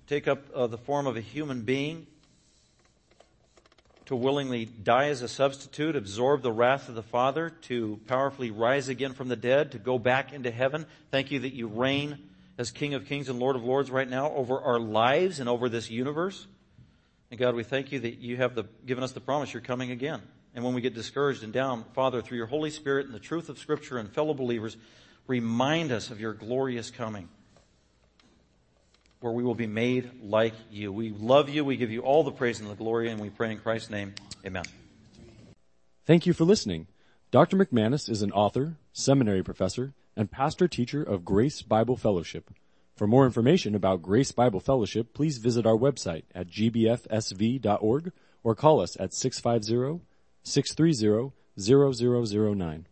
take up the form of a human being, to willingly die as a substitute, absorb the wrath of the Father, to powerfully rise again from the dead, to go back into heaven. Thank You that You reign as King of Kings and Lord of Lords right now over our lives and over this universe. And God, we thank You that You have given us the promise You're coming again. And when we get discouraged and down, Father, through Your Holy Spirit and the truth of Scripture and fellow believers, remind us of Your glorious coming, where we will be made like You. We love You. We give You all the praise and the glory, and we pray in Christ's name. Amen. Thank you for listening. Dr. McManus is an author, seminary professor, and pastor-teacher of Grace Bible Fellowship. For more information about Grace Bible Fellowship, please visit our website at gbfsv.org or call us at 650-630-0009.